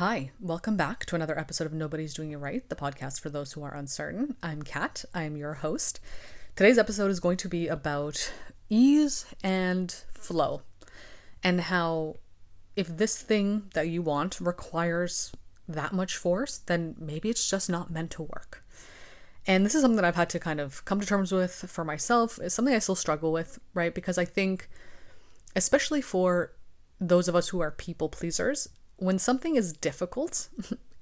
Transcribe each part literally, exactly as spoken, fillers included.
Hi, welcome back to another episode of Nobody's Doing It Right, the podcast for those who are uncertain. I'm Kat, I'm your host. Today's episode is going to be about ease and flow, and how if this thing that you want requires that much force, then maybe it's just not meant to work. And this is something that I've had to kind of come to terms with for myself. It's something I still struggle with, right? Because I think, especially for those of us who are people pleasers, when something is difficult,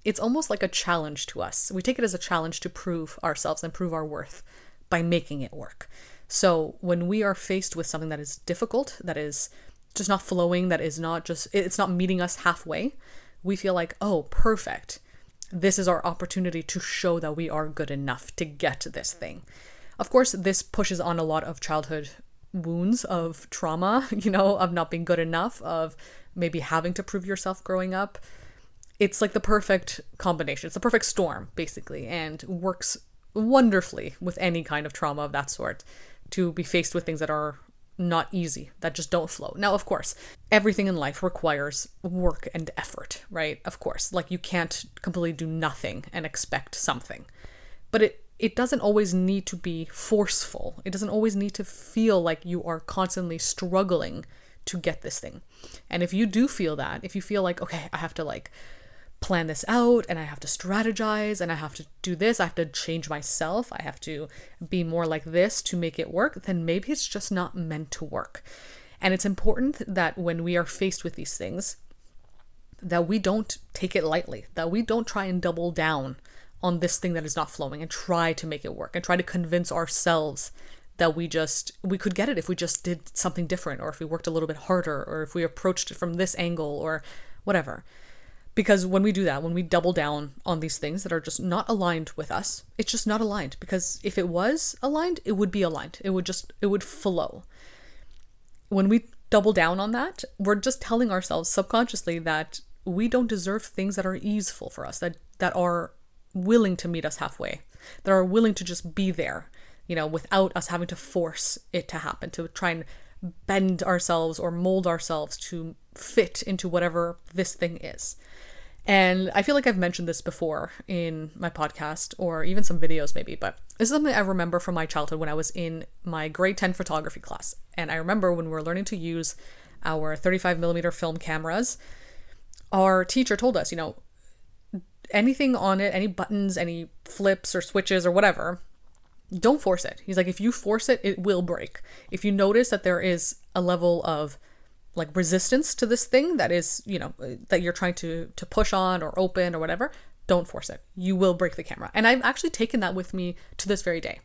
it's almost like a challenge to us. We take it as a challenge to prove ourselves and prove our worth by making it work. So when we are faced with something that is difficult, that is just not flowing, that is not just, it's not meeting us halfway, we feel like, oh, perfect. This is our opportunity to show that we are good enough to get this thing. Of course, this pushes on a lot of childhood wounds, of trauma, you know, of not being good enough, of maybe having to prove yourself growing up. It's like the perfect combination. It's the perfect storm, basically, and works wonderfully with any kind of trauma of that sort to be faced with things that are not easy, that just don't flow. Now, of course, everything in life requires work and effort, right? Of course, like you can't completely do nothing and expect something, but it It doesn't always need to be forceful. It doesn't always need to feel like you are constantly struggling to get this thing. And if you do feel that, if you feel like, okay, I have to like plan this out and I have to strategize and I have to do this, I have to change myself, I have to be more like this to make it work, then maybe it's just not meant to work. And it's important that when we are faced with these things, that we don't take it lightly, that we don't try and double down on this thing that is not flowing and try to make it work and try to convince ourselves that we just, we could get it if we just did something different, or if we worked a little bit harder, or if we approached it from this angle or whatever. Because when we do that, when we double down on these things that are just not aligned with us, it's just not aligned, because if it was aligned, it would be aligned. It would just, it would flow. When we double down on that, we're just telling ourselves subconsciously that we don't deserve things that are easeful for us, that, that are willing to meet us halfway, that are willing to just be there, you know, without us having to force it to happen, to try and bend ourselves or mold ourselves to fit into whatever this thing is. And I feel like I've mentioned this before in my podcast or even some videos maybe, but this is something I remember from my childhood when I was in my grade ten photography class. And I remember when we were learning to use our thirty-five millimeter film cameras, our teacher told us, you know, anything on it, any buttons, any flips or switches or whatever, don't force it. He's like, if you force it, it will break. If you notice that there is a level of like resistance to this thing that is, you know, that you're trying to to push on or open or whatever, don't force it. You will break the camera. And I've actually taken that with me to this very day.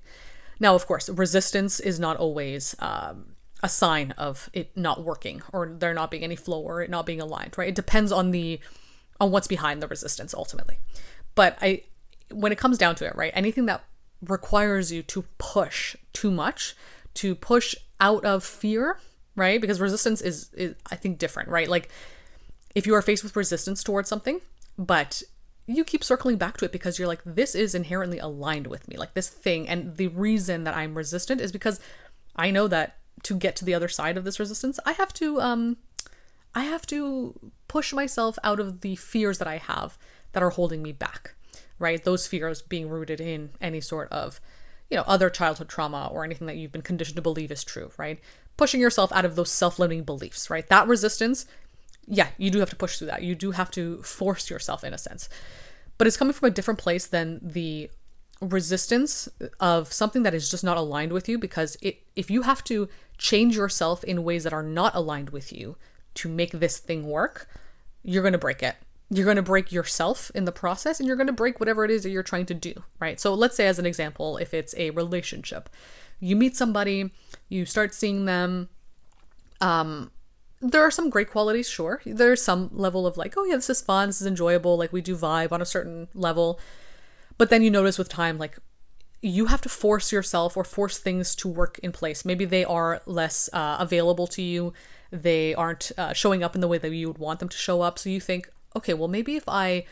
Now, of course, resistance is not always um, a sign of it not working or there not being any flow or it not being aligned, right? It depends on the on what's behind the resistance ultimately. But I, when it comes down to it, right, anything that requires you to push too much, to push out of fear, right? Because resistance is, is, I think, different, right? Like if you are faced with resistance towards something, but you keep circling back to it because you're like, this is inherently aligned with me, like this thing. And the reason that I'm resistant is because I know that to get to the other side of this resistance, I have to, um, I have to push myself out of the fears that I have that are holding me back, right? Those fears being rooted in any sort of, you know, other childhood trauma or anything that you've been conditioned to believe is true, right? Pushing yourself out of those self-limiting beliefs, right? That resistance, yeah, you do have to push through that. You do have to force yourself in a sense, but it's coming from a different place than the resistance of something that is just not aligned with you, because it, if you have to change yourself in ways that are not aligned with you to make this thing work, you're going to break it. You're going to break yourself in the process, and you're going to break whatever it is that you're trying to do, right? So let's say, as an example, if it's a relationship, you meet somebody, you start seeing them. Um, there are some great qualities, sure. There's some level of like, oh yeah, this is fun, this is enjoyable, like we do vibe on a certain level. But then you notice with time, like you have to force yourself or force things to work in place. Maybe they are less uh, available to you. They aren't uh, showing up in the way that you would want them to show up. So you think, okay, well, maybe if I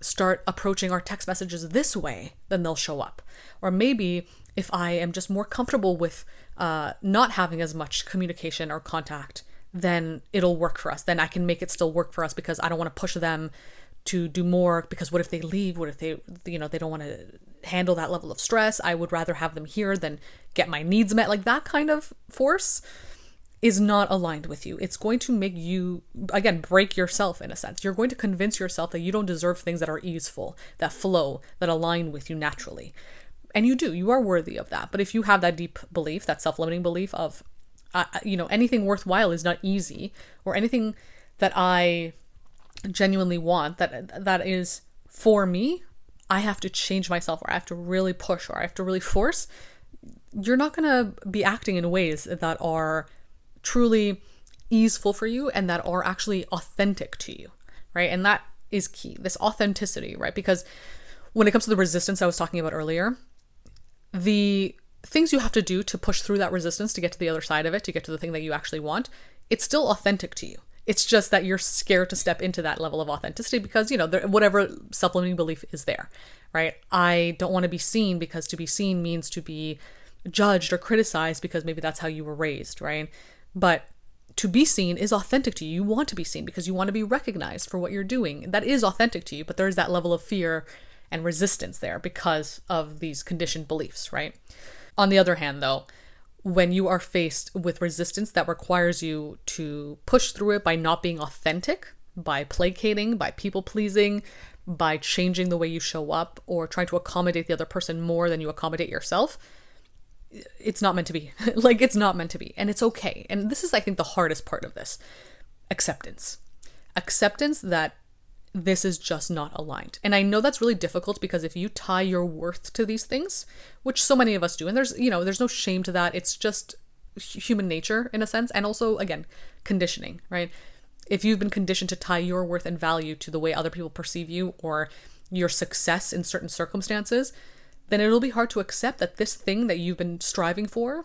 start approaching our text messages this way, then they'll show up. Or maybe if I am just more comfortable with uh, not having as much communication or contact, then it'll work for us. Then I can make it still work for us, because I don't want to push them to do more, because what if they leave? What if they, you know, they don't want to handle that level of stress? I would rather have them here than get my needs met. Like, that kind of force is not aligned with you. It's going to make you, again, break yourself in a sense. You're going to convince yourself that you don't deserve things that are easeful, that flow, that align with you naturally. And you do, you are worthy of that. But if you have that deep belief, that self-limiting belief of, uh, you know, anything worthwhile is not easy, or anything that I genuinely want, that that is for me, I have to change myself, or I have to really push, or I have to really force, you're not going to be acting in ways that are truly easeful for you and that are actually authentic to you, right? And that is key, this authenticity, right? Because when it comes to the resistance I was talking about earlier, the things you have to do to push through that resistance to get to the other side of it, to get to the thing that you actually want, it's still authentic to you. It's just that you're scared to step into that level of authenticity because, you know, there, whatever self-limiting belief is there, right? I don't want to be seen, because to be seen means to be judged or criticized, because maybe that's how you were raised, right? But to be seen is authentic to you. You want to be seen because you want to be recognized for what you're doing. That is authentic to you, but there is that level of fear and resistance there because of these conditioned beliefs, right? On the other hand, though, when you are faced with resistance that requires you to push through it by not being authentic, by placating, by people-pleasing, by changing the way you show up, or trying to accommodate the other person more than you accommodate yourself, it's not meant to be. Like, it's not meant to be. And it's okay. And this is, I think, the hardest part of this. Acceptance. Acceptance that this is just not aligned. And I know that's really difficult, because if you tie your worth to these things, which so many of us do, and there's, you know, there's no shame to that. It's just human nature in a sense. And also, again, conditioning, right? If you've been conditioned to tie your worth and value to the way other people perceive you or your success in certain circumstances, then it'll be hard to accept that this thing that you've been striving for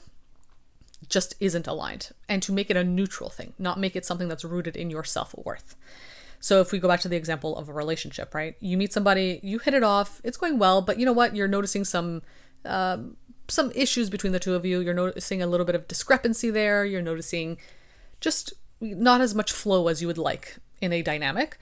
just isn't aligned, and to make it a neutral thing, not make it something that's rooted in your self-worth. So if we go back to the example of a relationship, right? You meet somebody, you hit it off, it's going well, but you know what? You're noticing some uh, some issues between the two of you. You're noticing a little bit of discrepancy there. You're noticing just not as much flow as you would like in a dynamic.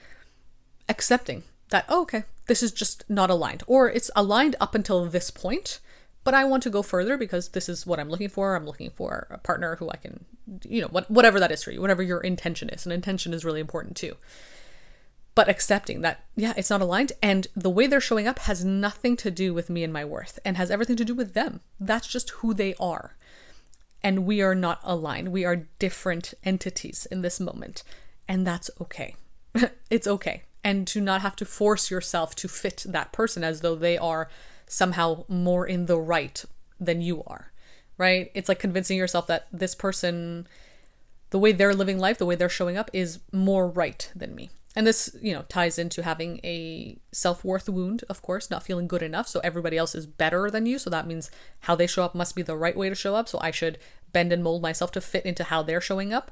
Accepting that, oh, okay, this is just not aligned, or it's aligned up until this point, but I want to go further because this is what I'm looking for. I'm looking for a partner who I can, you know, what, whatever that is for you, whatever your intention is. And intention is really important too. But accepting that, yeah, it's not aligned, and the way they're showing up has nothing to do with me and my worth, and has everything to do with them. That's just who they are. And we are not aligned. We are different entities in this moment. And that's okay. It's okay. And to not have to force yourself to fit that person as though they are somehow more in the right than you are, right? It's like convincing yourself that this person, the way they're living life, the way they're showing up is more right than me. And this, you know, ties into having a self-worth wound, of course, not feeling good enough. So everybody else is better than you. So that means how they show up must be the right way to show up. So I should bend and mold myself to fit into how they're showing up,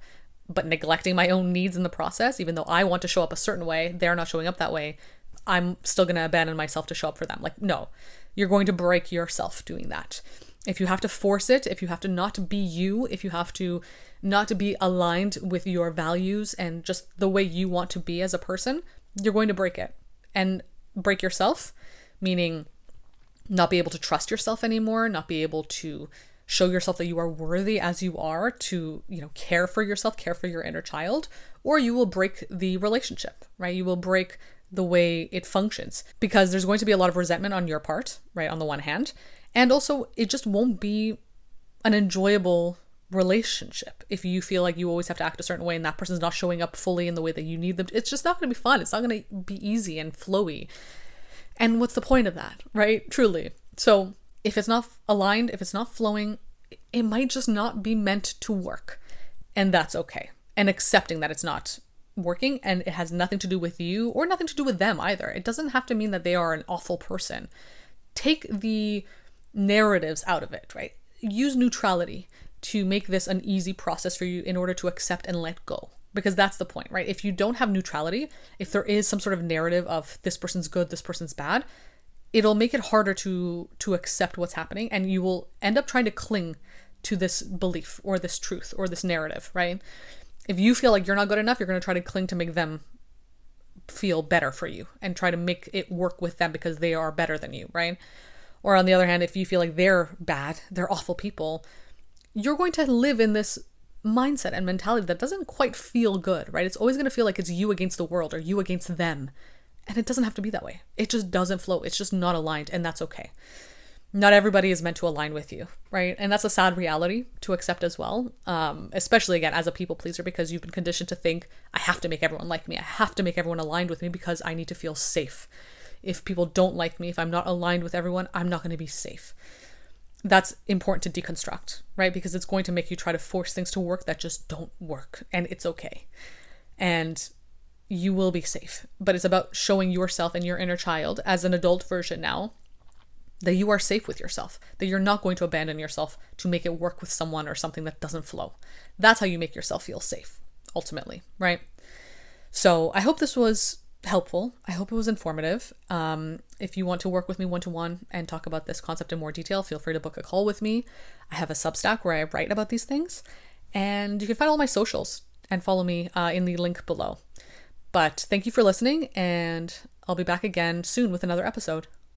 but neglecting my own needs in the process. Even though I want to show up a certain way, they're not showing up that way. I'm still going to abandon myself to show up for them. Like, no, you're going to break yourself doing that. If you have to force it, if you have to not be you, if you have to not be aligned with your values and just the way you want to be as a person, you're going to break it and break yourself, meaning not be able to trust yourself anymore, not be able to show yourself that you are worthy as you are, to, you know, care for yourself, care for your inner child, or you will break the relationship, right? You will break the way it functions, because there's going to be a lot of resentment on your part, right? On the one hand, and also it just won't be an enjoyable relationship if you feel like you always have to act a certain way and that person's not showing up fully in the way that you need them to. It's just not going to be fun. It's not going to be easy and flowy. And what's the point of that, right? Truly. So if it's not aligned, if it's not flowing, it might just not be meant to work. And that's okay. And accepting that it's not working and it has nothing to do with you or nothing to do with them either. It doesn't have to mean that they are an awful person. Take the narratives out of it, right? Use neutrality to make this an easy process for you in order to accept and let go. Because that's the point, right? If you don't have neutrality, if there is some sort of narrative of this person's good, this person's bad, it'll make it harder to to accept what's happening, and you will end up trying to cling to this belief or this truth or this narrative, right? If you feel like you're not good enough, you're going to try to cling to make them feel better for you and try to make it work with them because they are better than you, right? Or on the other hand, if you feel like they're bad, they're awful people, you're going to live in this mindset and mentality that doesn't quite feel good, right? It's always going to feel like it's you against the world or you against them. And it doesn't have to be that way. It just doesn't flow. It's just not aligned, and that's okay. Not everybody is meant to align with you, right? And that's a sad reality to accept as well, um, especially, again, as a people pleaser, because you've been conditioned to think, I have to make everyone like me. I have to make everyone aligned with me because I need to feel safe. If people don't like me, if I'm not aligned with everyone, I'm not going to be safe. That's important to deconstruct, right? Because it's going to make you try to force things to work that just don't work, and it's okay. And you will be safe. But it's about showing yourself and your inner child as an adult version now that you are safe with yourself, that you're not going to abandon yourself to make it work with someone or something that doesn't flow. That's how you make yourself feel safe, ultimately, right? So I hope this was helpful. I hope it was informative. Um, if you want to work with me one-to-one and talk about this concept in more detail, feel free to book a call with me. I have a Substack where I write about these things, and you can find all my socials and follow me uh, in the link below. But thank you for listening, and I'll be back again soon with another episode.